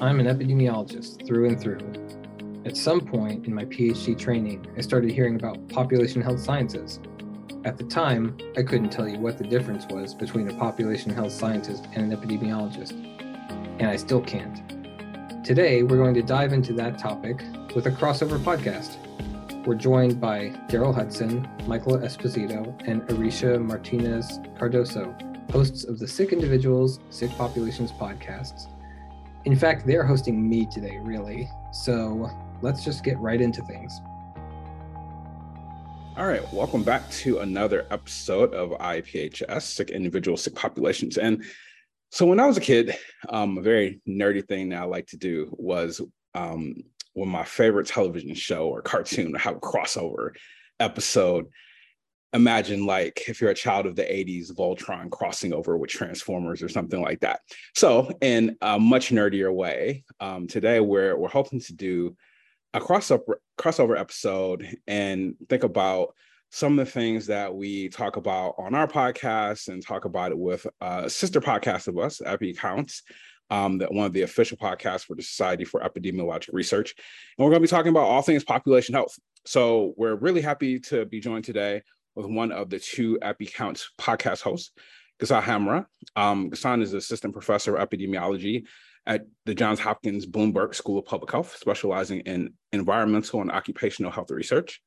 I'm an epidemiologist through and through. At some point in my PhD training, I started hearing about population health sciences. At the time, I couldn't tell you what the difference was between a population health scientist and an epidemiologist, and I still can't. Today, we're going to dive into that topic with a crossover podcast. We're joined by Daryl Hudson, Michael Esposito, and Arisha Martinez-Cardoso, hosts of the Sick Individuals, Sick Populations podcasts. In fact, they're hosting me today, really. So let's just get right into things. All right, welcome back to another episode of IPHS, Sick Individuals, Sick Populations. And so when I was a kid, a very nerdy thing that I liked to do was when my favorite television show or cartoon would have a crossover episode. Imagine, like, if you're a child of the 80s, Voltron crossing over with Transformers or something like that. So in a much nerdier way, today we're hoping to do a crossover episode and think about some of the things that we talk about on our podcast and talk about it with a sister podcast of us, EpiCounts, that one of the official podcasts for the Society for Epidemiologic Research. And we're going to be talking about all things population health. So we're really happy to be joined today with one of the two EpiCounts podcast hosts, Ghassan Hamra. Ghassan is assistant professor of epidemiology at the Johns Hopkins Bloomberg School of Public Health, specializing in environmental and occupational health research.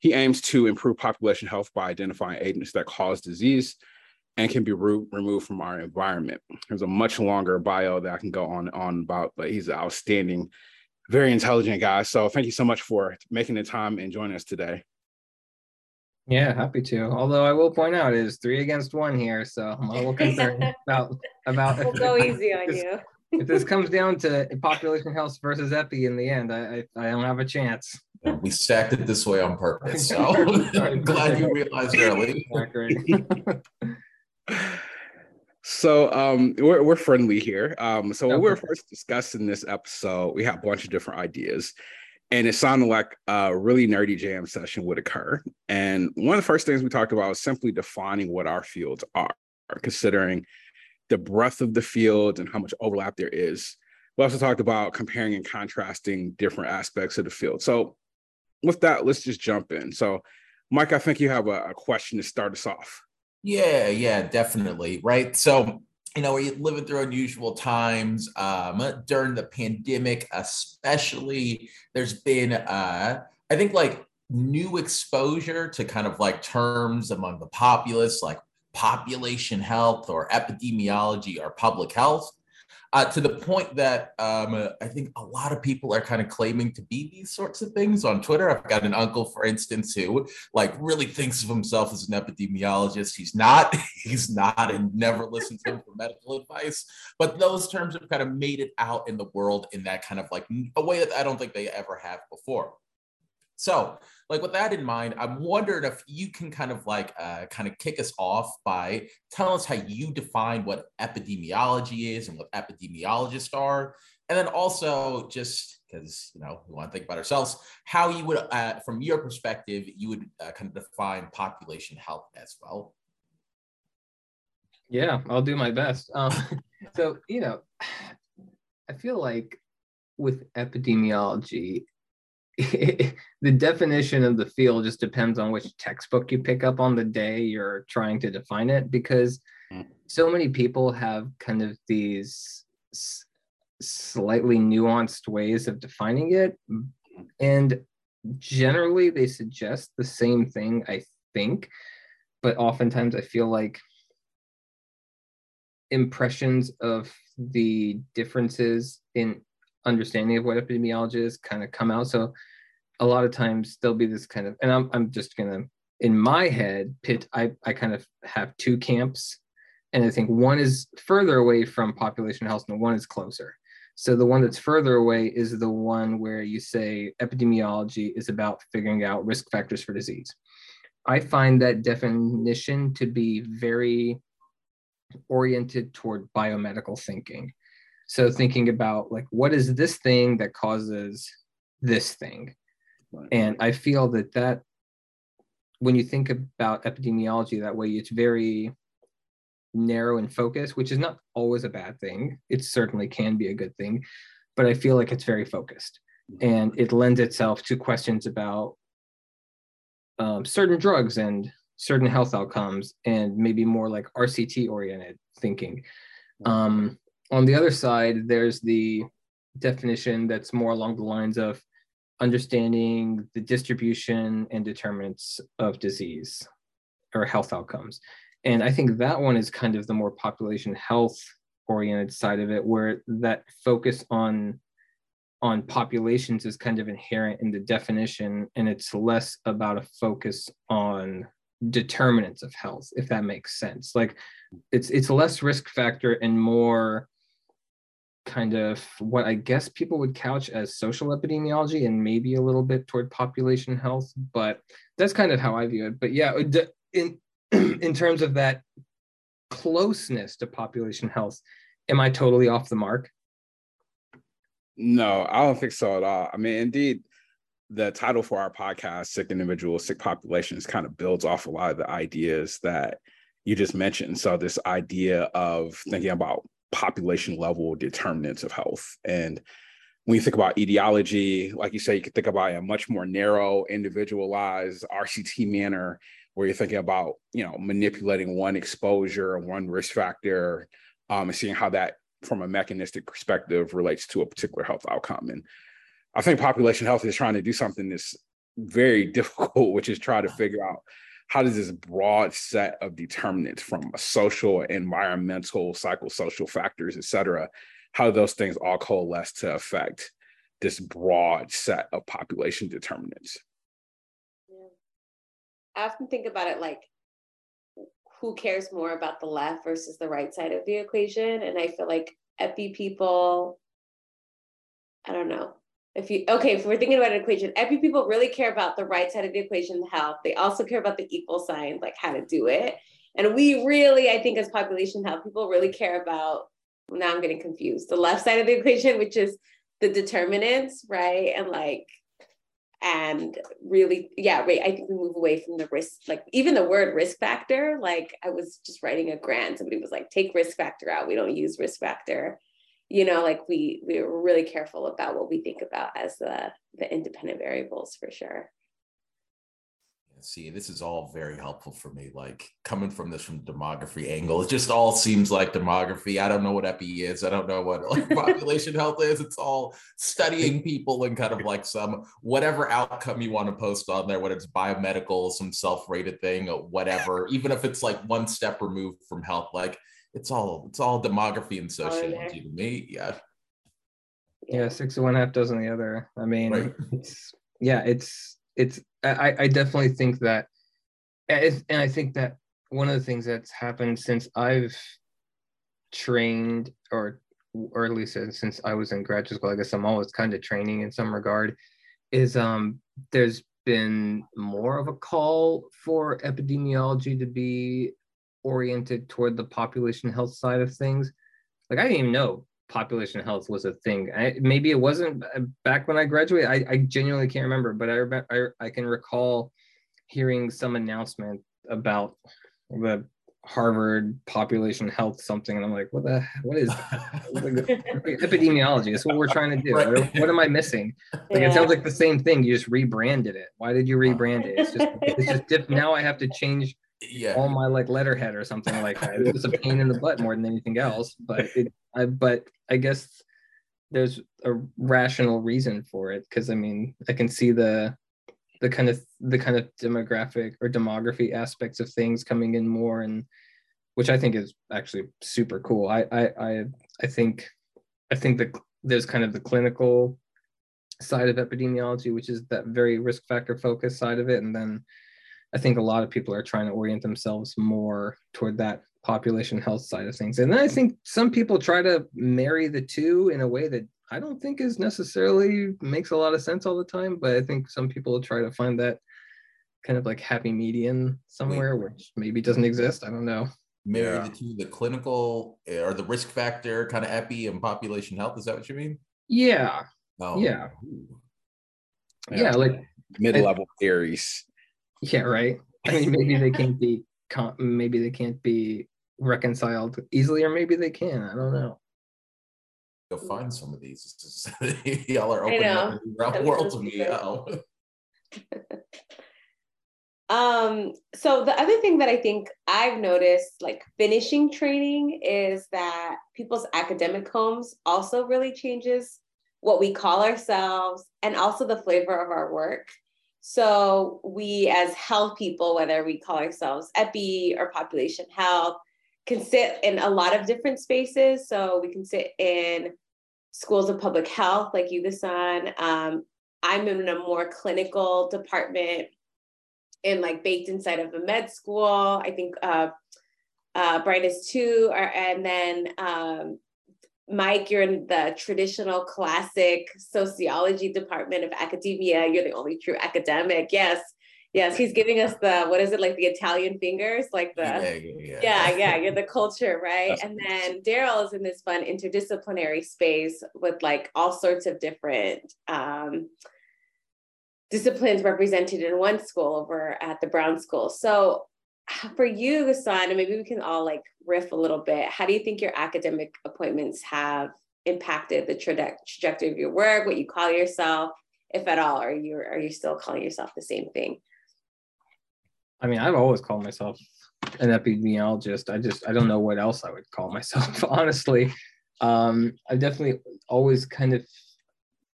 He aims to improve population health by identifying agents that cause disease and can be removed from our environment. There's a much longer bio that I can go on about, but he's an outstanding, very intelligent guy. So thank you so much for making the time and joining us today. Yeah, happy to. Although I will point out it is 3 against 1 here, so I'm a little concerned about. We'll go easy on you. If this comes down to population health versus epi in the end, I don't have a chance. Yeah, we stacked it this way on purpose. So I'm glad you realized early. So we're friendly here. So when we were first discussing this episode, we had a bunch of different ideas. And it sounded like a really nerdy jam session would occur. And one of the first things we talked about was simply defining what our fields are, considering the breadth of the fields and how much overlap there is. We also talked about comparing and contrasting different aspects of the field. So with that, let's just jump in. So, Mike, I think you have a question to start us off. Yeah, definitely. Right. So, you know, we're living through unusual times during the pandemic, especially. There's been, I think, like, new exposure to kind of like terms among the populace, like population health or epidemiology or public health, to the point that I think a lot of people are kind of claiming to be these sorts of things on Twitter. I've got an uncle, for instance, who like really thinks of himself as an epidemiologist. He's not, and never listened to him for medical advice. But those terms have kind of made it out in the world in that kind of like a way that I don't think they ever have before. So, like, with that in mind, I'm wondering if you can kind of like kick us off by telling us how you define what epidemiology is and what epidemiologists are. And then also, just because, you know, we want to think about ourselves, how you would, from your perspective, you would kind of define population health as well. Yeah, I'll do my best. So, you know, I feel like with epidemiology, the definition of the field just depends on which textbook you pick up on the day you're trying to define it, because so many people have kind of these slightly nuanced ways of defining it. And generally they suggest the same thing, I think, but oftentimes I feel like impressions of the differences in understanding of what epidemiology is kind of come out. So a lot of times there'll be this kind of, and I'm just gonna, in my head, I kind of have two camps, and I think one is further away from population health and one is closer. So the one that's further away is the one where you say epidemiology is about figuring out risk factors for disease. I find that definition to be very oriented toward biomedical thinking. So thinking about, like, what is this thing that causes this thing? And I feel that when you think about epidemiology that way, it's very narrow in focus, which is not always a bad thing. It certainly can be a good thing, but I feel like it's very focused and it lends itself to questions about certain drugs and certain health outcomes and maybe more like RCT oriented thinking. On the other side, there's the definition that's more along the lines of understanding the distribution and determinants of disease or health outcomes. And I think that one is kind of the more population health oriented side of it, where that focus on populations is kind of inherent in the definition, and it's less about a focus on determinants of health, if that makes sense. Like it's less risk factor and more kind of what I guess people would couch as social epidemiology and maybe a little bit toward population health, but that's kind of how I view it. But yeah, in terms of that closeness to population health, am I totally off the mark? No, I don't think so at all. I mean, indeed, the title for our podcast, Sick Individuals, Sick Populations, kind of builds off a lot of the ideas that you just mentioned. So this idea of thinking about population level determinants of health. And when you think about etiology, like you say, you can think about a much more narrow, individualized RCT manner, where you're thinking about, you know, manipulating one exposure and one risk factor, and seeing how that, from a mechanistic perspective, relates to a particular health outcome. And I think population health is trying to do something that's very difficult, which is try to figure out how does this broad set of determinants from social, environmental, psychosocial factors, et cetera, how do those things all coalesce to affect this broad set of population determinants? Yeah. I often think about it like, who cares more about the left versus the right side of the equation? And I feel like epi people, I don't know. If we're thinking about an equation, epi people really care about the right side of the equation, health. They also care about the equal sign, like how to do it. And we really, I think as population health, people really care about, well, now I'm getting confused, the left side of the equation, which is the determinants, right? And like, and really, yeah, right. I think we move away from the risk, like even the word risk factor, like I was just writing a grant, somebody was like, take risk factor out. We don't use risk factor. You know, like we were really careful about what we think about as the independent variables, for sure. See, this is all very helpful for me, like coming from this from demography angle. It just all seems like demography. I don't know what epi is. I don't know what like, population health is. It's all studying people and kind of like some whatever outcome you want to post on there, whether it's biomedical, some self-rated thing or whatever, even if it's like one step removed from health, like it's all demography and sociology to me. Yeah, six of one, half dozen of the other. I mean, right. I definitely think that, and I think that one of the things that's happened since I've trained, or at least since I was in graduate school, I guess I'm always kind of training in some regard, is there's been more of a call for epidemiology to be oriented toward the population health side of things. Like I didn't even know population health was a thing. Maybe it wasn't back when I graduated. I genuinely can't remember, but I can recall hearing some announcement about the Harvard population health something, and I'm like, what is that? Epidemiology? That's what we're trying to do. What am I missing? Like it sounds like the same thing. You just rebranded it. Why did you rebrand it? It's just now I have to change. Yeah. All my like letterhead or something like that. It was a pain in the butt more than anything else, but I guess there's a rational reason for it, because I mean I can see the kind of demographic or demography aspects of things coming in more, and which I think is actually super cool. I think that there's kind of the clinical side of epidemiology, which is that very risk factor focus side of it, and then I think a lot of people are trying to orient themselves more toward that population health side of things. And then I think some people try to marry the two in a way that I don't think is necessarily makes a lot of sense all the time, but I think some people try to find that kind of like happy median somewhere, which maybe doesn't exist. I don't know. Marry the two, the clinical or the risk factor kind of epi and population health. Is that what you mean? Yeah. Oh. Yeah. Yeah. Like mid-level theories. Yeah, right. I mean, maybe they can't be reconciled easily, or maybe they can. I don't know. Go find some of these. Y'all are opening up a new world to me now. So the other thing that I think I've noticed, like finishing training, is that people's academic homes also really changes what we call ourselves and also the flavor of our work. So we as health people, whether we call ourselves epi or population health, can sit in a lot of different spaces. So we can sit in schools of public health, like you, Ghassan. I'm in a more clinical department and like baked inside of a med school. I think Brian is too, and then Mike, you're in the traditional classic sociology department of academia. You're the only true academic. Yes. Yes. He's giving us the, what is it? Like the Italian fingers, like the, yeah. You're the culture. Right. And then Daryl is in this fun interdisciplinary space with like all sorts of different disciplines represented in one school over at the Brown School. So for you, Ghassan, and maybe we can all like riff a little bit, how do you think your academic appointments have impacted the trajectory of your work, what you call yourself, if at all, or are you still calling yourself the same thing? I mean, I've always called myself an epidemiologist. I don't know what else I would call myself, honestly. I've definitely always kind of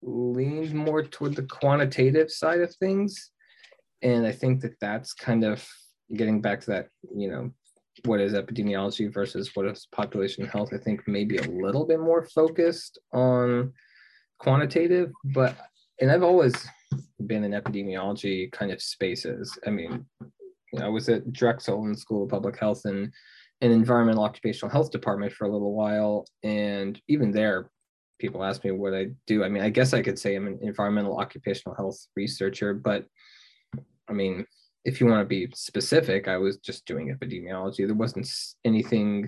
leaned more toward the quantitative side of things. And I think that that's kind of getting back to that, you know, what is epidemiology versus what is population health, I think maybe a little bit more focused on quantitative, and I've always been in epidemiology kind of spaces. I mean, you know, I was at Drexel in the School of Public Health and an environmental occupational health department for a little while. And even there, people ask me what I do. I mean, I guess I could say I'm an environmental occupational health researcher, but I mean, if you want to be specific, I was just doing epidemiology. There wasn't anything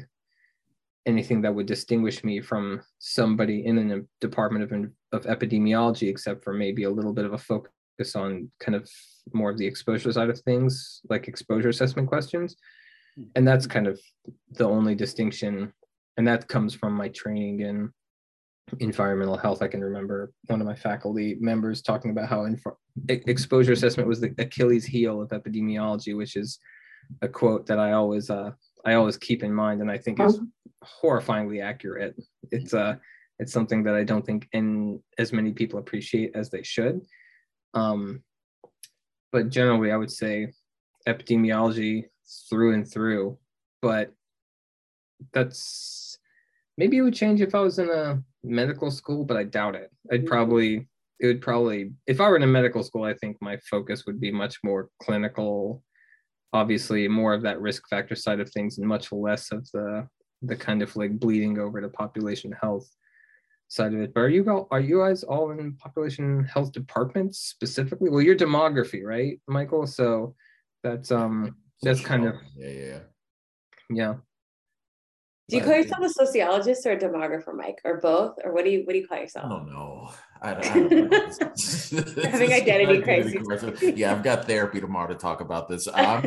that would distinguish me from somebody in a department of epidemiology, except for maybe a little bit of a focus on kind of more of the exposure side of things, like exposure assessment questions. And that's kind of the only distinction. And that comes from my training in environmental health. I can remember one of my faculty members talking about how exposure assessment was the Achilles heel of epidemiology, which is a quote that I always keep in mind, and I think is horrifyingly accurate. It's something that I don't think as many people appreciate as they should. But generally, I would say epidemiology through and through. But that's maybe it would change if I was in a medical school, but I doubt it. If I were in a medical school, I think my focus would be much more clinical, obviously more of that risk factor side of things and much less of the kind of like bleeding over to population health side of it. But are you guys all in population health departments specifically? Well, you're demography, right, Michael? So that's kind of, yeah. Do you call yourself a sociologist or a demographer, Mike, or both, or what do you call yourself? I don't know. Having identity crisis. Yeah, I've got therapy tomorrow to talk about this. I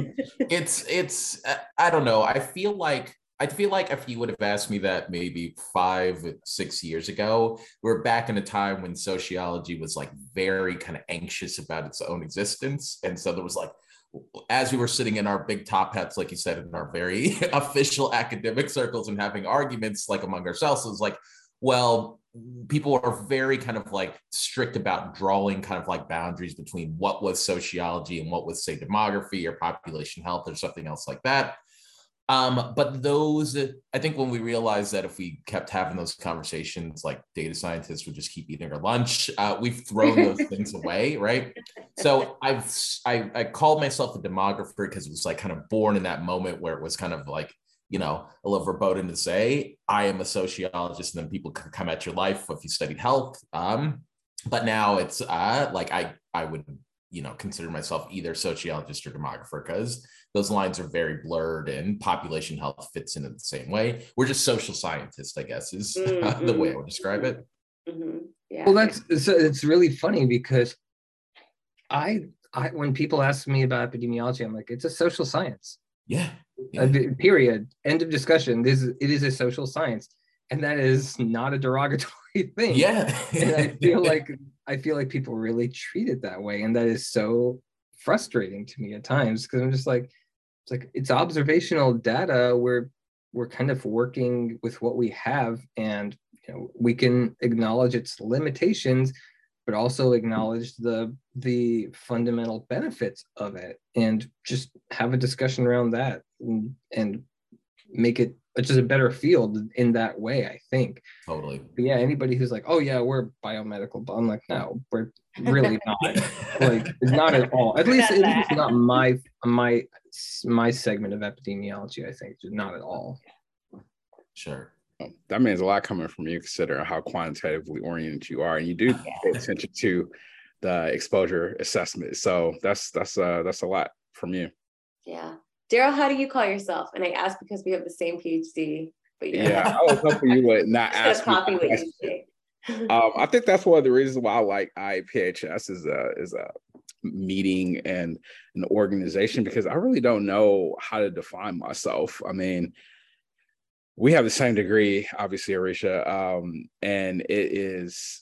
don't know. I feel like if you would have asked me that maybe 5-6 years ago, we're back in a time when sociology was like very kind of anxious about its own existence, and so there was like, as we were sitting in our big top hats, like you said, in our very official academic circles and having arguments like among ourselves, it was like, well, people are very kind of like strict about drawing kind of like boundaries between what was sociology and what was, say, demography or population health or something else like that. But those, I think when we realized that if we kept having those conversations, like data scientists would just keep eating our lunch, we've thrown those things away, right? So I called myself a demographer because it was like kind of born in that moment where it was kind of like, you know, a little verboten to say, I am a sociologist, and then people could come at your life if you studied health. But now it's like I would, you know, consider myself either sociologist or demographer because those lines are very blurred, and population health fits in the same way. We're just social scientists, I guess, is the way I would describe it. Mm-hmm. Yeah. Well, it's really funny because I when people ask me about epidemiology, I'm like, it's a social science. Yeah. Period. End of discussion. It is a social science, and that is not a derogatory thing. Yeah. And I feel like people really treat it that way, and that is so frustrating to me at times, because I'm just like, it's like, it's observational data. We're kind of working with what we have, and you know, we can acknowledge its limitations, but also acknowledge the fundamental benefits of it, and just have a discussion around that, and make it just a better field in that way, I think. Totally. But yeah, anybody who's like, oh yeah, we're biomedical, I'm like, no, we're really not. Like, it's not at all. At least not my segment of epidemiology, I think, not at all. Sure. That means a lot coming from you, considering how quantitatively oriented you are, and you do pay attention to the exposure assessment. So that's a lot from you. Yeah, Daryl, how do you call yourself? And I ask because we have the same PhD. But yeah, I was hoping you would not ask. Copy what you say. I think that's one of the reasons why I like IPHS is a meeting and an organization, because I really don't know how to define myself. I mean, we have the same degree, obviously, Arisha, and it is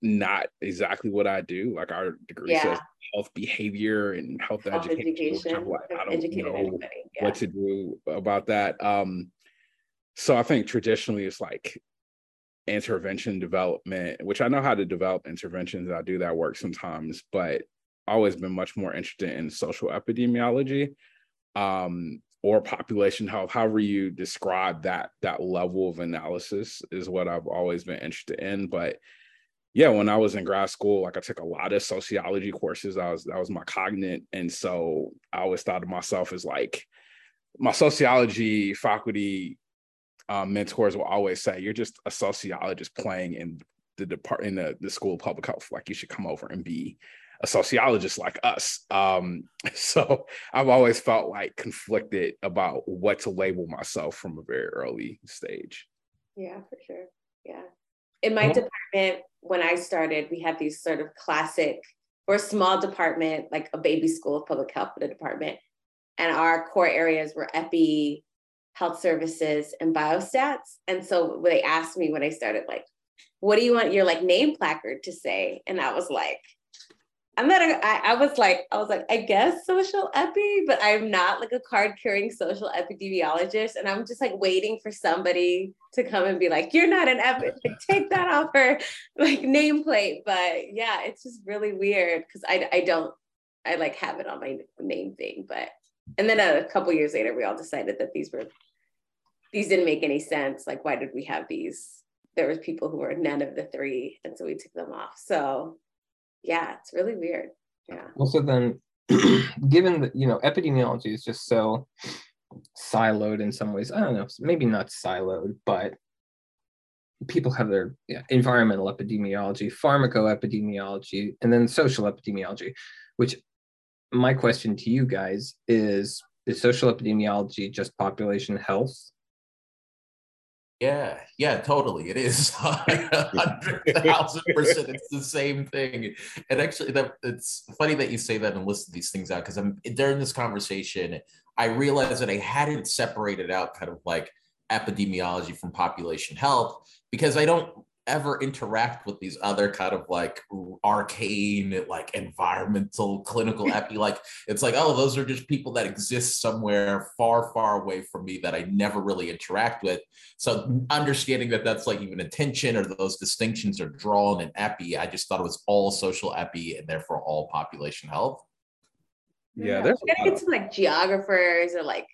not exactly what I do. Like, our degree says health behavior and health education. I don't know what to do about that. So I think traditionally it's like intervention development, which I know how to develop interventions. I do that work sometimes, but always been much more interested in social epidemiology. Or population health, however you describe that level of analysis is what I've always been interested in. But yeah, when I was in grad school, like, I took a lot of sociology courses. That was my cognate. And so I always thought of myself as like, my sociology faculty mentors will always say, you're just a sociologist playing in the department, in the School of Public Health. Like, you should come over and be a sociologist like us. So I've always felt like conflicted about what to label myself from a very early stage. Yeah, for sure. Yeah. In my department, when I started, we had these sort of classic, we're a small department, like a baby school of public health for the department. And our core areas were epi, health services, and biostats. And so they asked me when I started, like, what do you want your like name placard to say? And I was like, I was like, I guess social epi, but I'm not like a card carrying social epidemiologist. And I'm just like waiting for somebody to come and be like, you're not an epi, like, take that off her like nameplate. But yeah, it's just really weird. Cause I like have it on my name thing, but, and then a couple years later, we all decided that these didn't make any sense. Like, why did we have these? There was people who were none of the three. And so we took them off. So yeah, it's really weird. Yeah. Well, so then, given that, you know, epidemiology is just so siloed in some ways. I don't know, maybe not siloed, but people have their environmental epidemiology, pharmacoepidemiology, and then social epidemiology, which my question to you guys is social epidemiology just population health? Yeah, totally. It is 100,000%. It's the same thing. And actually, it's funny that you say that and list these things out, because during this conversation, I realized that I hadn't separated out kind of like epidemiology from population health, because I don't ever interact with these other kind of like arcane, like environmental, clinical epi. Like, it's like, oh, those are just people that exist somewhere far, far away from me that I never really interact with. So understanding that that's like even a tension, or those distinctions are drawn in epi, I just thought it was all social epi and therefore all population health. Yeah, there's got to get some like geographers or like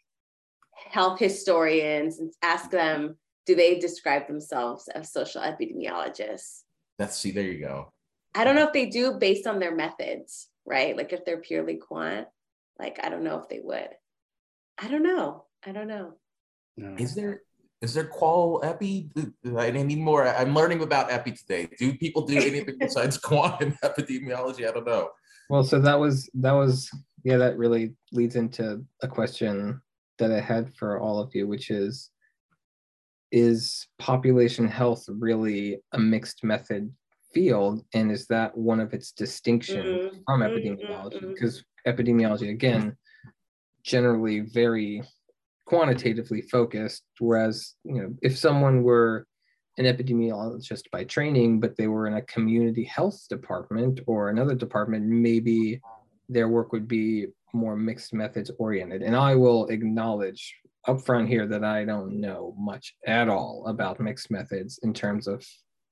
health historians and ask them, do they describe themselves as social epidemiologists? There you go. I don't know if they do based on their methods, right? Like, if they're purely quant, like, I don't know if they would. I don't know. No. Is there qual epi? I need more. I'm learning about epi today. Do people do anything besides quant and epidemiology? I don't know. Well, so that was that really leads into a question that I had for all of you, which is population health really a mixed method field? And is that one of its distinctions from epidemiology? Because epidemiology, again, generally very quantitatively focused, whereas, you know, if someone were an epidemiologist by training, but they were in a community health department or another department, maybe their work would be more mixed methods oriented. And I will acknowledge upfront here that I don't know much at all about mixed methods in terms of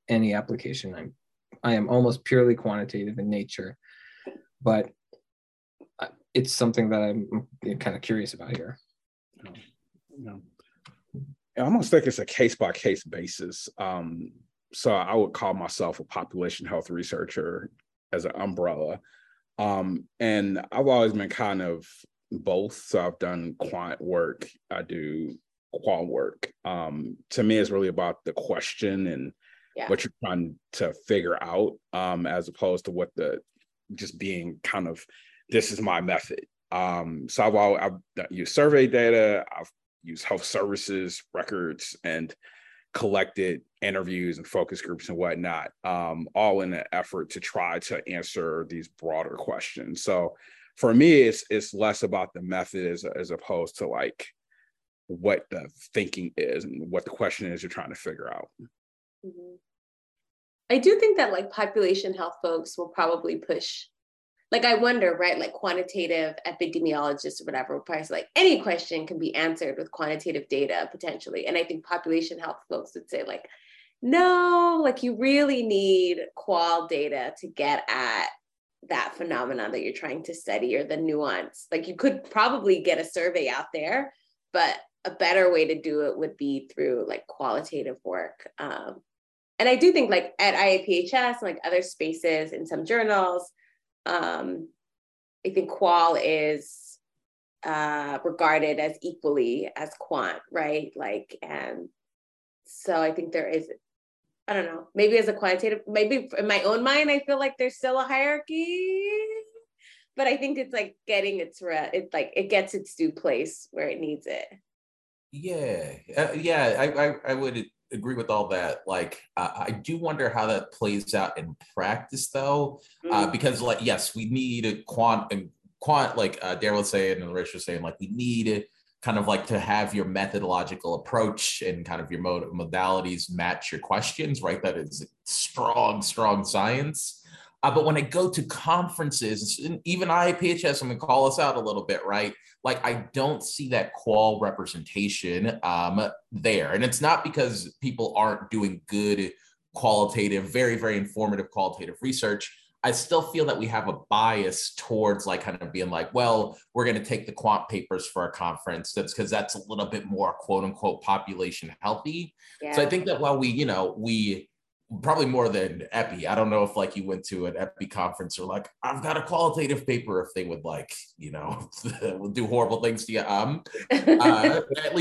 any application. I am almost purely quantitative in nature, but it's something that I'm kind of curious about here. I almost think it's a case-by-case basis. So I would call myself a population health researcher as an umbrella. And I've always been kind of both. So I've done quant work. I do qual work. To me, it's really about the question and what you're trying to figure out, as opposed to what the, just being kind of, this is my method. So I've used survey data. I've used health services records and collected interviews and focus groups and whatnot, all in an effort to try to answer these broader questions. So for me, it's less about the method as opposed to like what the thinking is and what the question is you're trying to figure out. Mm-hmm. I do think that like population health folks will probably push, like I wonder, right, like quantitative epidemiologists or whatever, probably like any question can be answered with quantitative data potentially. And I think population health folks would say like, no, like you really need qual data to get at that phenomenon that you're trying to study or the nuance. Like you could probably get a survey out there, but a better way to do it would be through like qualitative work. And I do think like at IPHS, like other spaces in some journals, I think qual is regarded as equally as quant, right? Like, and so I think there is, I don't know, maybe as a quantitative, maybe in my own mind, I feel like there's still a hierarchy, but I think it's like getting it gets its due place where it needs it. Yeah, I would agree with all that. Like, I do wonder how that plays out in practice, though, because, like, yes, we need a quant, like Daryl was saying and Arisha was saying, like, we need it kind of like to have your methodological approach and kind of your modalities match your questions, right? That is strong science. But when I go to conferences, even IPHS, I'm going to call us out a little bit, right? Like, I don't see that qual representation there. And it's not because people aren't doing good qualitative, very, very informative qualitative research. I still feel that we have a bias towards like kind of being like, well, we're going to take the quant papers for a conference. That's because that's a little bit more quote unquote population healthy. Yeah. So I think that while we, you know, we probably more than epi. I don't know if like you went to an epi conference or like, I've got a qualitative paper if they would like, you know, will do horrible things to you. At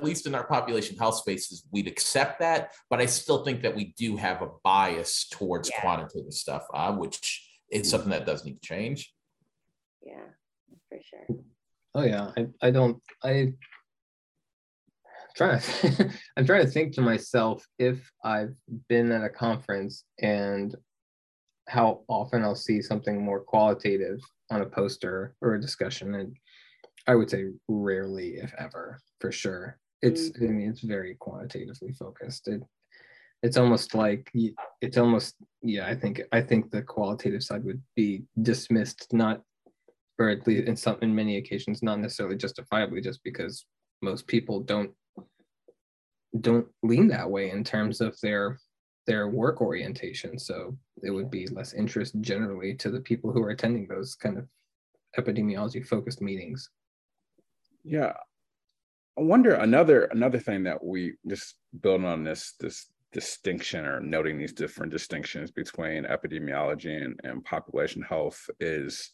least in our population health spaces, we'd accept that, but I still think that we do have a bias towards quantitative stuff, which is something that does need to change. Yeah, for sure. Oh yeah, I'm trying to think to myself if I've been at a conference and how often I'll see something more qualitative on a poster or a discussion, and I would say rarely, if ever, for sure. It's very quantitatively focused. It's almost like I think the qualitative side would be dismissed, not, or at least in many occasions, not necessarily justifiably, just because most people don't lean that way in terms of their work orientation. So it would be less interest generally to the people who are attending those kind of epidemiology focused meetings. Yeah. I wonder another thing that we just build on this distinction or noting these different distinctions between epidemiology and population health is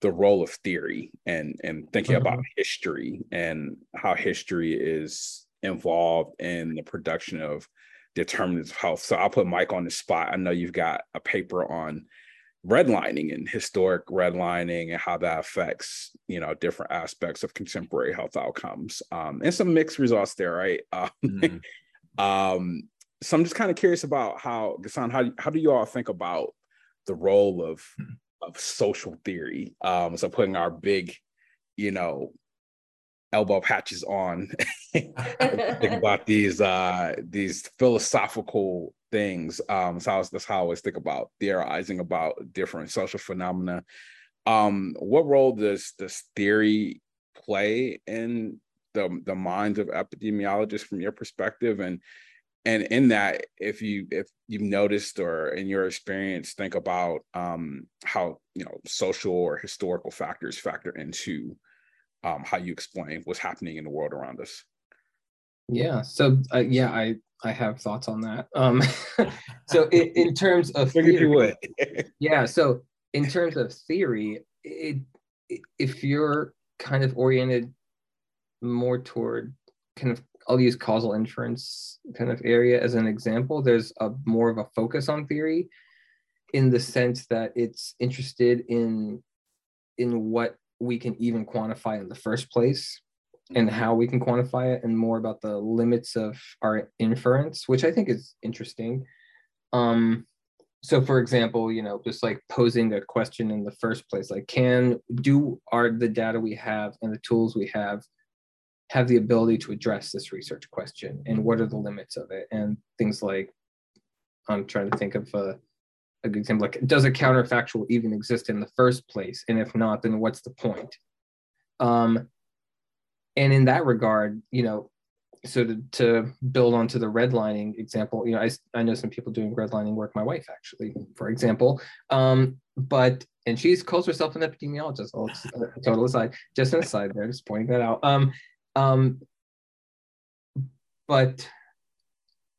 the role of theory and thinking about history and how history is involved in the production of determinants of health. So I'll put Mike on the spot. I know you've got a paper on redlining and historic redlining and how that affects, you know, different aspects of contemporary health outcomes. And some mixed results there, right? So I'm just kind of curious about how, Ghassan, how do you all think about the role of social theory? So putting our big, you know, elbow patches on. Think about these philosophical things. That's how I always think about theorizing about different social phenomena. What role does this theory play in the minds of epidemiologists from your perspective? And in that, if you've noticed or in your experience, think about how social or historical factors factor into how you explain what's happening in the world around us. Yeah. So I have thoughts on that. So in terms of theory, if you would. Yeah. So in terms of theory, if you're kind of oriented more toward kind of, I'll use causal inference kind of area as an example, there's a more of a focus on theory in the sense that it's interested in what we can even quantify in the first place and how we can quantify it, and more about the limits of our inference, which I think is interesting. So for example, just like posing the question in the first place, like are the data we have and the tools we have the ability to address this research question, and what are the limits of it? And things like, I'm trying to think of a good example, like, does a counterfactual even exist in the first place? And if not, then what's the point? And in that regard, so to build onto the redlining example, I know some people doing redlining work, my wife actually, for example, and she calls herself an epidemiologist. Oh, it's a total aside, just an aside there, just pointing that out. But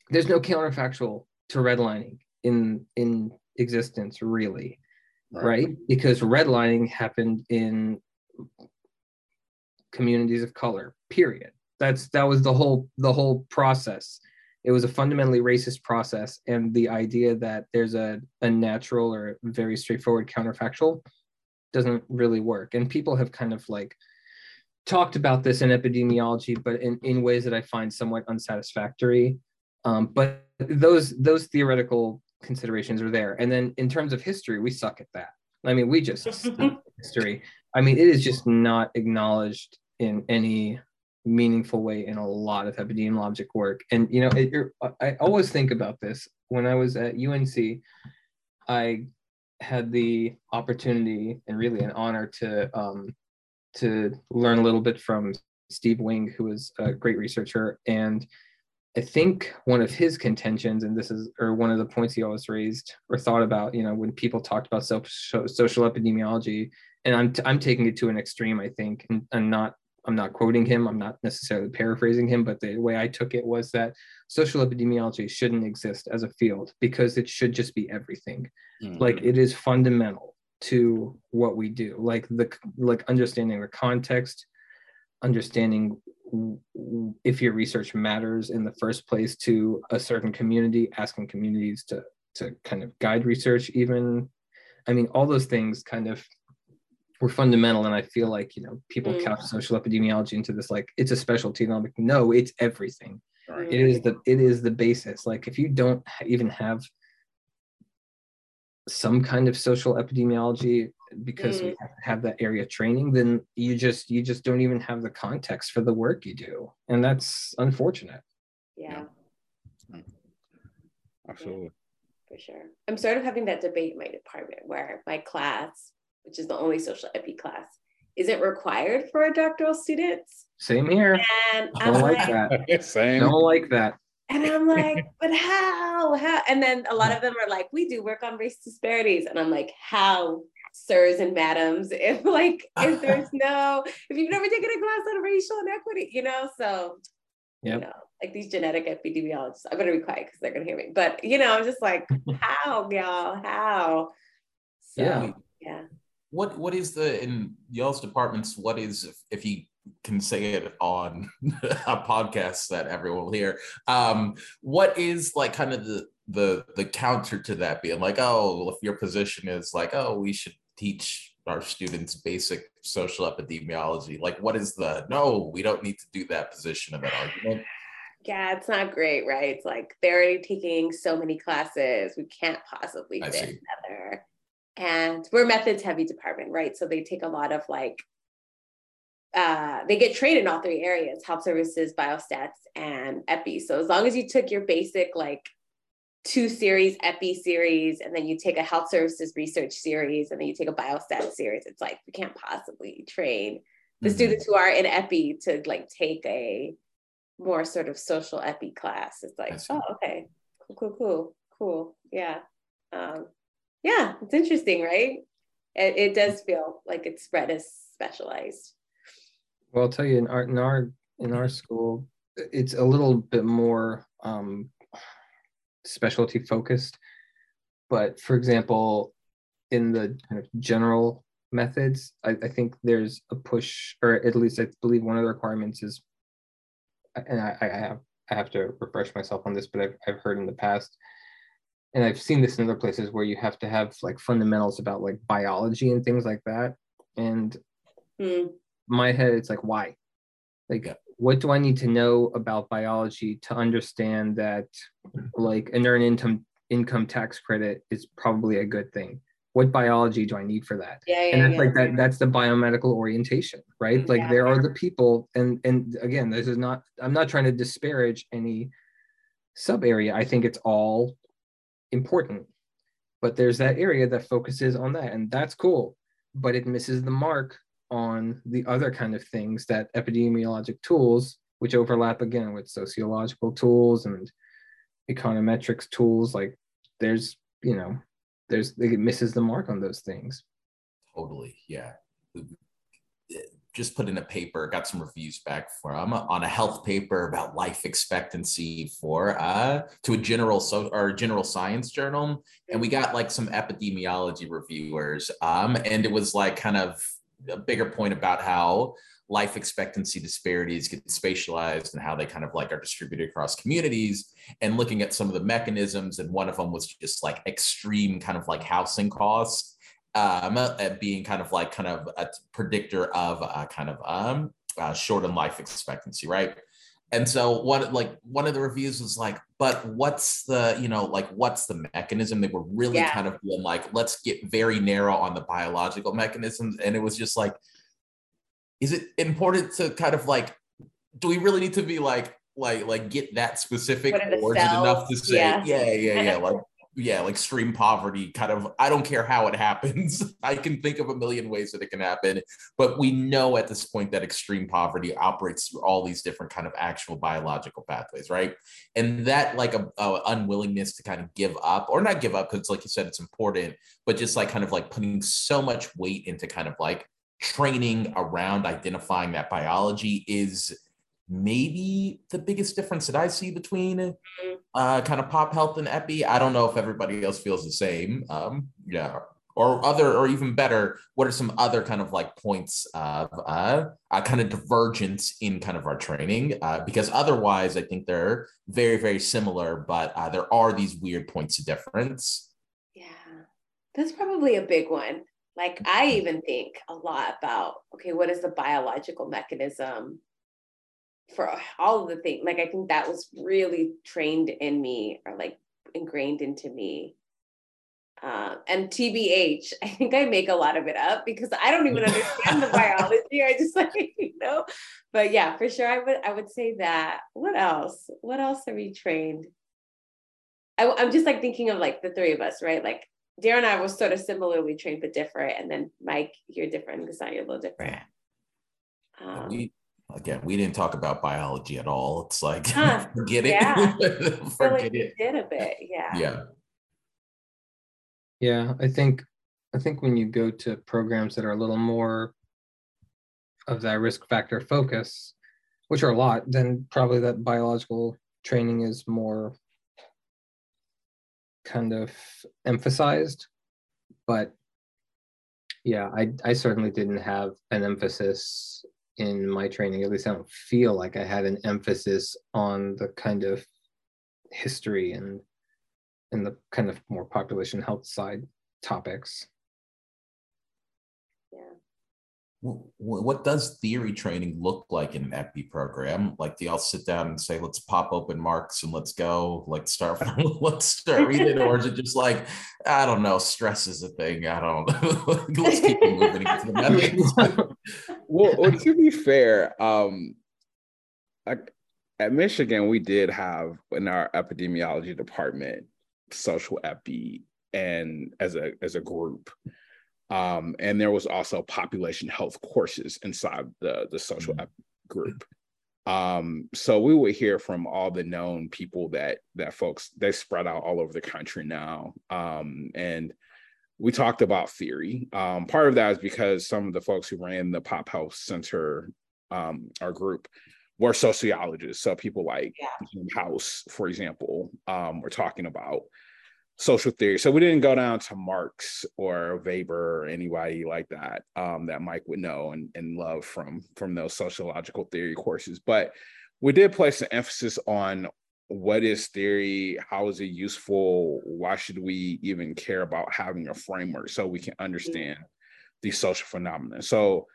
there's no counterfactual to redlining in existence, really, right? Because redlining happened in communities of color, period. That was the whole process. It was a fundamentally racist process, and the idea that there's a natural or very straightforward counterfactual doesn't really work. And people have kind of like talked about this in epidemiology, but in ways that I find somewhat unsatisfactory. But those theoretical considerations are there. And then in terms of history, we suck at that. I mean, we just suck history. I mean, it is just not acknowledged in any meaningful way in a lot of epidemiologic work. And, I always think about this. When I was at UNC, I had the opportunity and really an honor to learn a little bit from Steve Wing, who is a great researcher. And I think one of his contentions, and this is, or one of the points he always raised or thought about, when people talked about social epidemiology, and I'm taking it to an extreme, I think, and I'm not quoting him, I'm not necessarily paraphrasing him, but the way I took it was that social epidemiology shouldn't exist as a field because it should just be everything. Mm-hmm. Like, it is fundamental to what we do, like understanding the context, understanding if your research matters in the first place to a certain community, asking communities to kind of guide research even. I mean, all those things kind of were fundamental, and I feel like, people couch social epidemiology into this, like, it's a specialty, and I'm like, no, it's everything. Right. It is the basis. Like, if you don't even have some kind of social epidemiology, because we have that area training, then you just don't even have the context for the work you do, and that's unfortunate. Yeah. Absolutely, yeah, for sure. I'm sort of having that debate in my department where my class, which is the only social epi class, isn't required for our doctoral students. Same here. And I don't like that. Same. Don't like that. And I'm like, but how? And then a lot of them are like, we do work on race disparities. And I'm like, how, sirs and madams, if there's no, if you've never taken a class on racial inequity, so, yep. Like these genetic epidemiologists, I'm going to be quiet because they're going to hear me. But, I'm just like, how, y'all, how? So, yeah. What is in y'all's departments, what is, if you can say it on a podcast that everyone will hear, what is like kind of the counter to that being like, oh, if your position is like, oh, we should teach our students basic social epidemiology, like what is the, no, we don't need to do that position of that argument? Yeah, it's not great, right? It's like they're already taking so many classes, we can't possibly fit another. And we're methods heavy department, right? So they take a lot of like They get trained in all three areas: health services, biostats, and epi. So as long as you took your basic like 2 series epi series, and then you take a health services research series, and then you take a biostats series, it's like we can't possibly train the students who are in epi to like take a more sort of social epi class. It's like, oh, okay, cool, yeah, yeah. It's interesting, right? It does feel like it's spread as specialized. Well, I'll tell you, in our school, it's a little bit more specialty focused. But for example, in the kind of general methods, I think there's a push, or at least I believe one of the requirements is, and I have to refresh myself on this, but I've heard in the past, and I've seen this in other places, where you have to have like fundamentals about like biology and things like that. And my head, it's like, why? Like, what do I need to know about biology to understand that like an earned income tax credit is probably a good thing? What biology do I need for that? And that's like that's the biomedical orientation, right? Like there are the people, and again, this is not, I'm not trying to disparage any sub area. I think it's all important, but there's that area that focuses on that, and that's cool, but it misses the mark on the other kind of things that epidemiologic tools, which overlap again with sociological tools and econometrics tools, like there's, you know, there's, it misses the mark on those things. Totally, yeah. Just put in a paper, got some reviews back for, I'm on a health paper about life expectancy for, to a general science journal. And we got like some epidemiology reviewers. And it was like kind of a bigger point about how life expectancy disparities get spatialized and how they kind of like are distributed across communities, and looking at some of the mechanisms. And one of them was just like extreme kind of like housing costs. Being kind of a predictor of shortened life expectancy, right? And so one of the reviews was like, but what's the mechanism? They were really kind of being like, let's get very narrow on the biological mechanisms. And it was just like, is it important to kind of like, do we really need to be like get that specific, or is it enough to say like extreme poverty kind of, I don't care how it happens. I can think of a million ways that it can happen, but we know at this point that extreme poverty operates through all these different kind of actual biological pathways, right? And that like a unwillingness to kind of give up, or not give up, because like you said, it's important, but just like kind of like putting so much weight into kind of like training around identifying that biology is maybe the biggest difference that I see between kind of pop health and epi. I don't know if everybody else feels the same. Or even better, what are some other kind of like points of kind of divergence in kind of our training? Because otherwise, I think they're very, very similar, but there are these weird points of difference. Yeah, that's probably a big one. Like I even think a lot about, okay, what is the biological mechanism for all of the things? Like I think that was really trained in me, or like ingrained into me. And TBH, I think I make a lot of it up because I don't even understand the biology. I just but yeah, for sure. I would say that. What else are we trained? I'm just like thinking of like the three of us, right? Like Darren and I were sort of similarly trained, but different. And then Mike, you're different. Ghassan, you're a little different. We didn't talk about biology at all. It's like, forget it. Forget it. Did a bit, Yeah, I think when you go to programs that are a little more of that risk factor focus, which are a lot, then probably that biological training is more kind of emphasized. But yeah, I certainly didn't have an emphasis in my training, at least I don't feel like I had an emphasis on the kind of history and the kind of more population health side topics. Yeah. What does theory training look like in an epi program? Like, do y'all sit down and say, let's pop open marks and let's go, like let's start reading, or is it just like, I don't know, stress is a thing, I don't know, let's keep moving into the methods. Well, to be fair, like at Michigan, we did have in our epidemiology department social epi, and as a group, and there was also population health courses inside the social epi group. So we would hear from all the known people that folks, they spread out all over the country now. And we talked about theory. Part of that is because some of the folks who ran the Pop Health Center, our group, were sociologists. So people like James House, for example, were talking about social theory. So we didn't go down to Marx or Weber or anybody like that, that Mike would know and love from those sociological theory courses. But we did place an emphasis on what is theory, how is it useful, why should we even care about having a framework so we can understand these social phenomena. So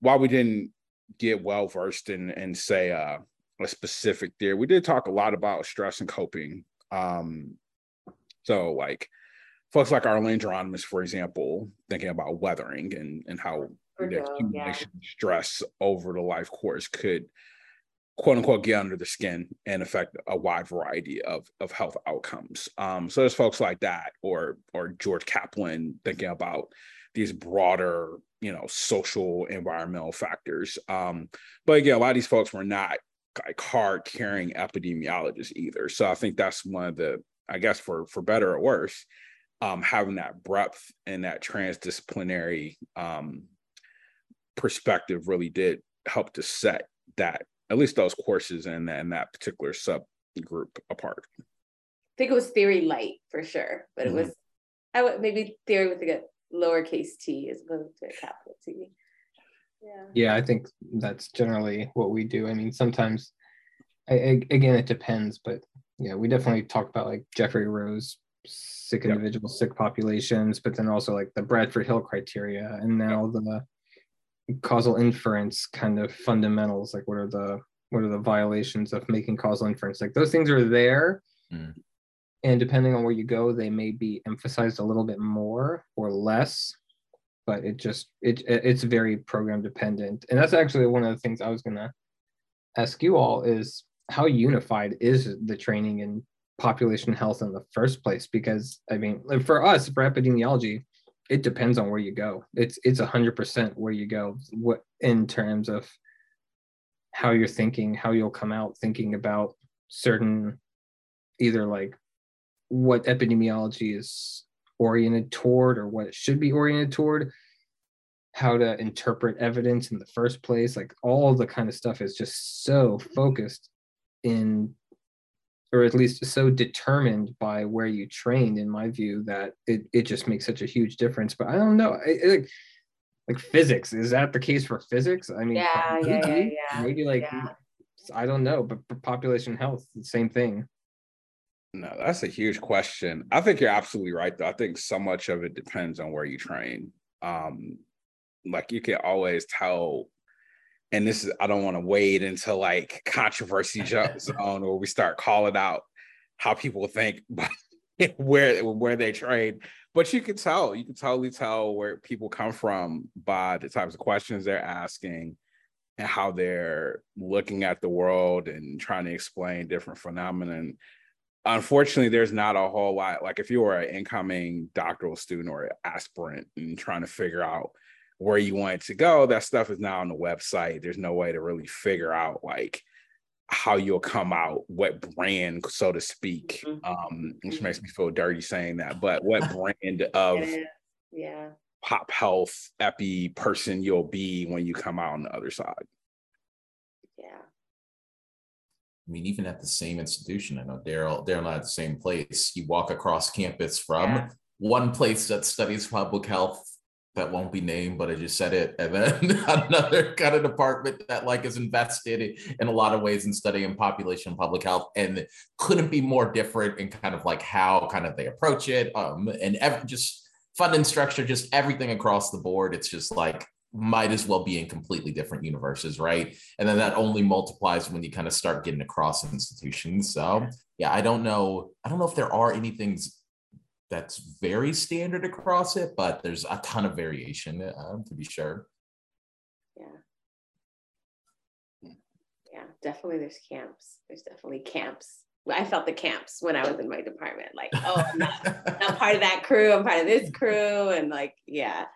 while we didn't get well-versed in say, a specific theory, we did talk a lot about stress and coping. So like folks like Arlene Geronimus, for example, thinking about weathering and how the accumulation of stress over the life course could, quote unquote, get under the skin and affect a wide variety of health outcomes. So there's folks like that, or George Kaplan thinking about these broader, social environmental factors. But again, a lot of these folks were not like hard carrying epidemiologists either. So I think that's one of the, I guess for better or worse, having that breadth and that transdisciplinary perspective really did help to set that, at least those courses and that particular subgroup apart. I think it was theory light for sure, but it was, maybe theory with a lowercase t as opposed to a capital T. Yeah, I think that's generally what we do. I mean, sometimes, again, it depends, but yeah, we definitely talked about like Jeffrey Rose, Sick Individuals, Sick Populations, but then also like the Bradford Hill criteria, and now the causal inference kind of fundamentals, like what are the violations of making causal inference? Like those things are there, and depending on where you go, they may be emphasized a little bit more or less, but it's very program dependent. And that's actually one of the things I was gonna ask you all is, how unified is the training in population health in the first place? Because I mean, for us, for epidemiology, it depends on where you go. It's 100% where you go, what in terms of how you're thinking, how you'll come out thinking about certain, either like what epidemiology is oriented toward or what it should be oriented toward, how to interpret evidence in the first place. Like all the kind of stuff is just so focused in, or at least so determined by where you trained, in my view, that it just makes such a huge difference. But I don't know, like physics, is that the case for physics? I mean, maybe like, I don't know, but for population health, the same thing. No, that's a huge question. I think you're absolutely right, though. I think so much of it depends on where you train. Like you can always tell, and this is, I don't want to wade into like controversy zone where we start calling out how people think where they train, but you can totally tell where people come from by the types of questions they're asking and how they're looking at the world and trying to explain different phenomena. Unfortunately, there's not a whole lot, like if you were an incoming doctoral student or an aspirant and trying to figure out where you want it to go, that stuff is not on the website. There's no way to really figure out like how you'll come out, what brand, so to speak, which makes me feel dirty saying that, but what brand of pop health epi person you'll be when you come out on the other side. Yeah. I mean, even at the same institution, I know Daryl and I at the same place, you walk across campus from one place that studies public health that won't be named, but I just said it, and then another kind of department that like is invested in a lot of ways in studying population public health, and couldn't be more different in kind of like how kind of they approach it, and just funding structure, just everything across the board. It's just like might as well be in completely different universes, right? And then that only multiplies when you kind of start getting across institutions. So yeah, I don't know if there are any things that's very standard across it, but there's a ton of variation, to be sure. Yeah, Yeah, definitely there's camps. There's definitely camps. I felt the camps when I was in my department. Like, oh, I'm not part of that crew. I'm part of this crew. And like, yeah.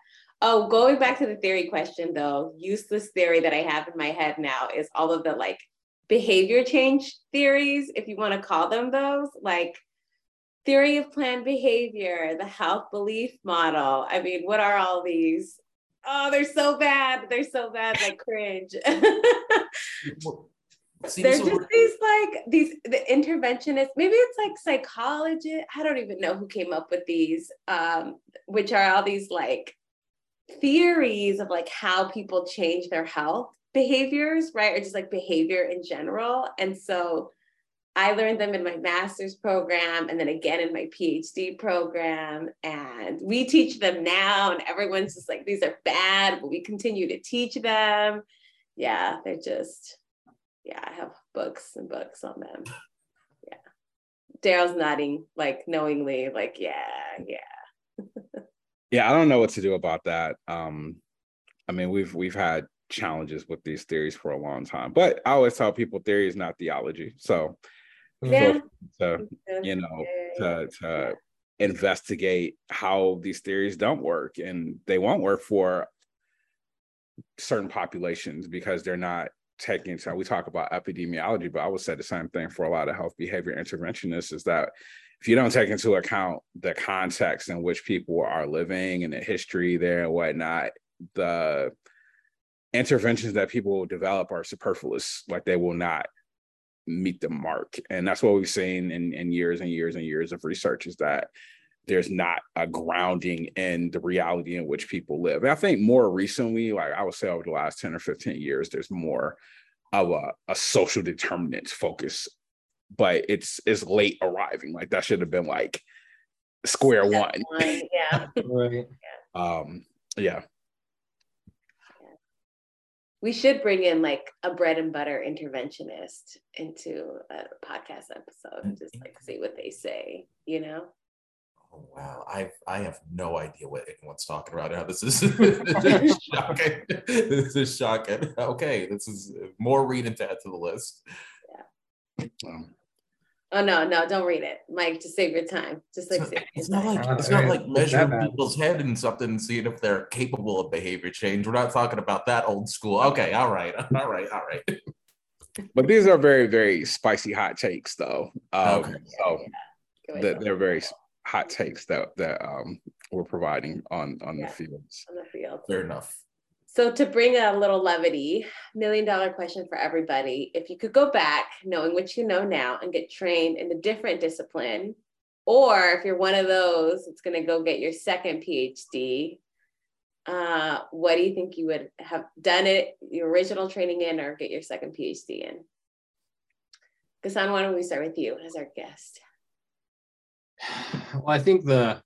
Oh, going back to the theory question though, useless theory that I have in my head now is all of the like behavior change theories, if you want to call them those, like theory of planned behavior, the health belief model. I mean, what are all these? Oh, they're so bad. They're so bad. I cringe. There's just these like the interventionists, maybe it's like psychologists. I don't even know who came up with these, which are all these like theories of like how people change their health behaviors, right? Or just like behavior in general. And so I learned them in my master's program and then again in my PhD program. And we teach them now and everyone's just like, these are bad, but we continue to teach them. Yeah, they're just... Yeah, I have books and books on them. Yeah. Daryl's nodding like knowingly, like, yeah. Yeah, I don't know what to do about that. I mean, we've had challenges with these theories for a long time, but I always tell people theory is not theology. So, yeah. To investigate how these theories don't work, and they won't work for certain populations because they're not taking time. We talk about epidemiology, but I would say the same thing for a lot of health behavior interventionists is that if you don't take into account the context in which people are living and the history there and whatnot, the interventions that people will develop are superfluous. Like they will not meet the mark. And that's what we've seen in years and years and years of research is that there's not a grounding in the reality in which people live. And I think more recently, like I would say over the last 10 or 15 years, there's more of a social determinants focus, but it's late arriving. Like that should have been like square one. Yeah. Right. Yeah. We should bring in like a bread and butter interventionist into a podcast episode and just like see what they say, you know? Oh, wow, I have no idea what anyone's talking about now. This is shocking. This is shocking. Okay, this is more reading to add to the list. Yeah. Oh no, don't read it, Mike. Just save your time. Just like it's not like measuring people's head and something and seeing if they're capable of behavior change. We're not talking about that old school. Okay, all right. But these are very, very spicy hot takes, though. Okay. So yeah. They're very hot takes that we're providing on the fields. On the field. Fair enough. So to bring a little levity, $1 million question for everybody. If you could go back knowing what you know now and get trained in a different discipline, or if you're one of those that's going to go get your second PhD, what do you think you would have done it, your original training in, or get your second PhD in? Ghassan, why don't we start with you as our guest? Well, I think the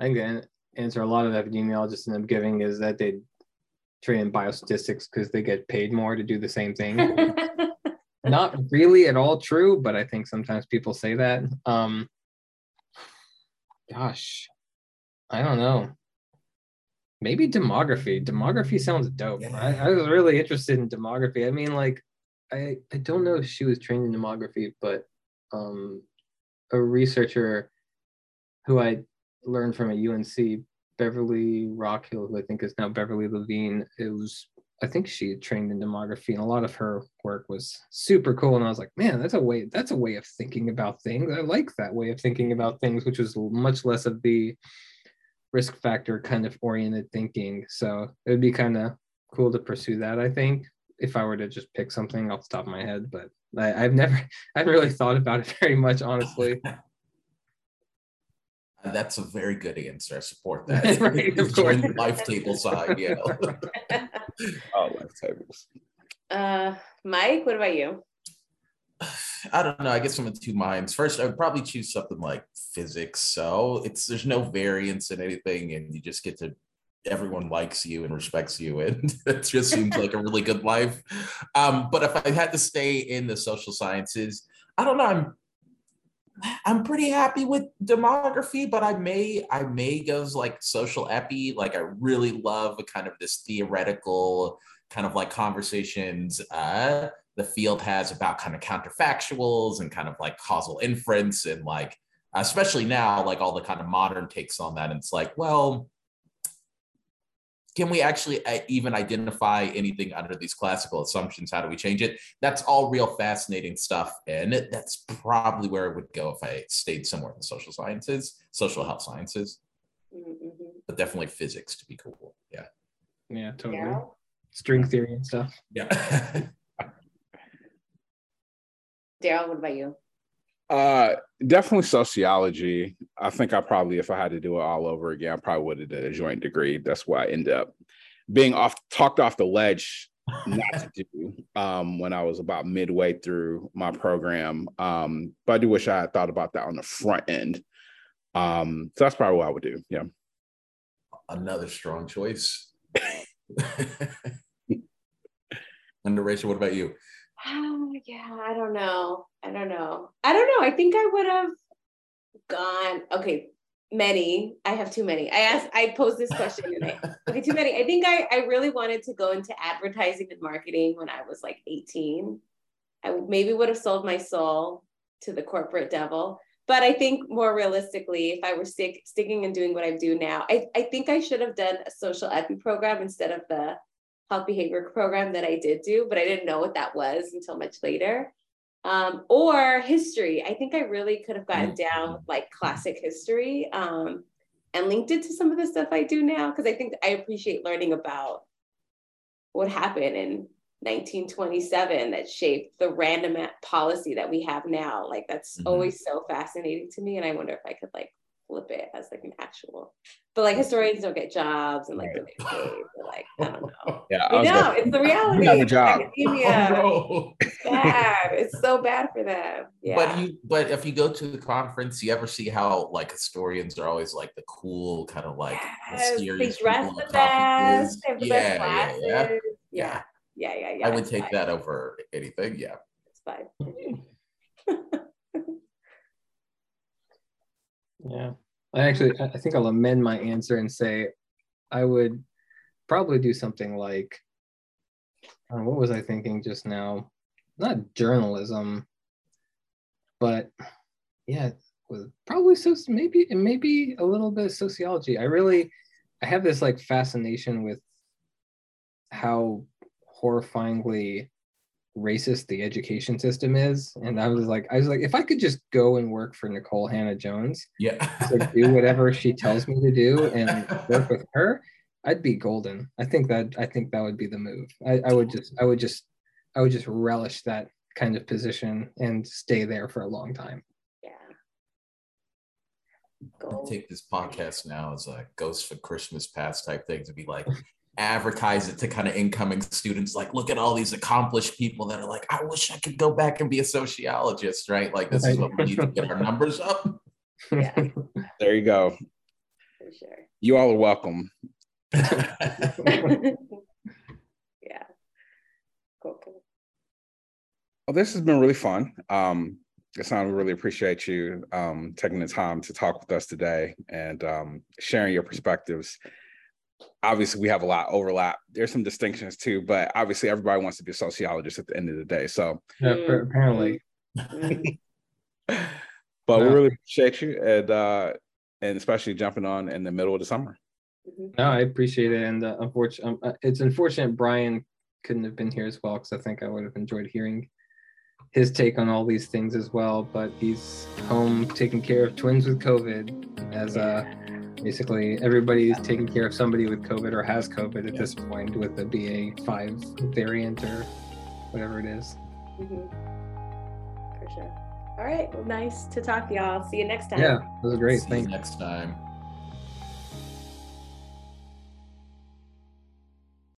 answer a lot of epidemiologists end up giving is that they train in biostatistics because they get paid more to do the same thing. Not really at all true, but I think sometimes people say that. Gosh, I don't know. Maybe demography. Demography sounds dope. Yeah. I was really interested in demography. I mean, like, I don't know if she was trained in demography, but a researcher who I learned from at UNC, Beverly Rockhill, who I think is now Beverly Levine, I think she had trained in demography, and a lot of her work was super cool. And I was like, man, that's a way of thinking about things. I like that way of thinking about things, which was much less of the risk factor kind of oriented thinking. So it would be kind of cool to pursue that, I think, if I were to just pick something off the top of my head, but I haven't really thought about it very much, honestly. That's a very good answer. I support that. Right, of course. Life table side, yeah. Oh, life tables. Mike, what about you? I don't know. I guess I'm in two minds. First, I would probably choose something like physics. So there's no variance in anything, and you just get to. Everyone likes you and respects you, and it just seems like a really good life. But if I had to stay in the social sciences, I don't know. I'm pretty happy with demography, but I may go like social epi. Like I really love kind of this theoretical kind of like conversations the field has about kind of counterfactuals and kind of like causal inference, and like, especially now, like all the kind of modern takes on that. And it's like, well, can we actually even identify anything under these classical assumptions? How do we change it? That's all real fascinating stuff. And that's probably where it would go if I stayed somewhere in the social sciences, social health sciences, but definitely physics to be cool. Yeah. Yeah, totally. Yeah. String theory and stuff. Yeah. Daryl, what about you? Definitely sociology. I think I probably, if I had to do it all over again, I probably would have done a joint degree. That's why I ended up being talked off the ledge not to do when I was about midway through my program. But I do wish I had thought about that on the front end. So that's probably what I would do. Yeah. Another strong choice. And Arisha, what about you? Yeah, I don't know. I think I would have gone, okay, many. I have too many. I posed this question today. Okay, too many. I think I really wanted to go into advertising and marketing when I was like 18. I maybe would have sold my soul to the corporate devil. But I think more realistically, if I were sticking and doing what I do now, I think I should have done a social epi program instead of the health behavior program that I did do, but I didn't know what that was until much later. Or history. I think I really could have gotten down like classic history and linked it to some of the stuff I do now, because I think I appreciate learning about what happened in 1927 that shaped the random policy that we have now. Like that's always so fascinating to me. And I wonder if I could like flip it as like an actual, but like historians don't get jobs and like they're paid, but like I don't know. Yeah, it's the reality. You have a job. Academia. Oh, no. It's bad. It's so bad for them. Yeah. But if you go to the conference, you ever see how like historians are always like the cool kind of like mysterious. They dress the best. They have the best classes. Yeah. I would take that over anything. Yeah. It's fine. Yeah, I think I'll amend my answer and say I would probably do something like, what was I thinking just now? Not journalism, but yeah, probably maybe a little bit of sociology. I have this like fascination with how horrifyingly racist the education system is, and I was like if I could just go and work for Nicole Hannah-Jones, to do whatever she tells me to do and work with her, I'd be golden. I think that would be the move. I would just relish that kind of position and stay there for a long time. I'll take this podcast now as a Ghost for Christmas Past type thing to be like advertise it to kind of incoming students, like look at all these accomplished people that are like, I wish I could go back and be a sociologist, right? Like this is what we need to get our numbers up. Yeah. There you go. For sure. You all are welcome. Yeah. Cool. Well, this has been really fun. Ghassan, we really appreciate you taking the time to talk with us today and sharing your perspectives. Obviously, we have a lot of overlap. There's some distinctions too, but obviously everybody wants to be a sociologist at the end of the day. So yeah, apparently. But we really appreciate you and especially jumping on in the middle of the summer. No, I appreciate it. And it's unfortunate Brian couldn't have been here as well, because I think I would have enjoyed hearing his take on all these things as well. But he's home taking care of twins with COVID as basically, everybody is taking care of somebody with COVID or has COVID at this point with the BA.5 variant or whatever it is. For sure. All right. Well, nice to talk, y'all. See you next time. Yeah, it was great. Thanks. See you next time.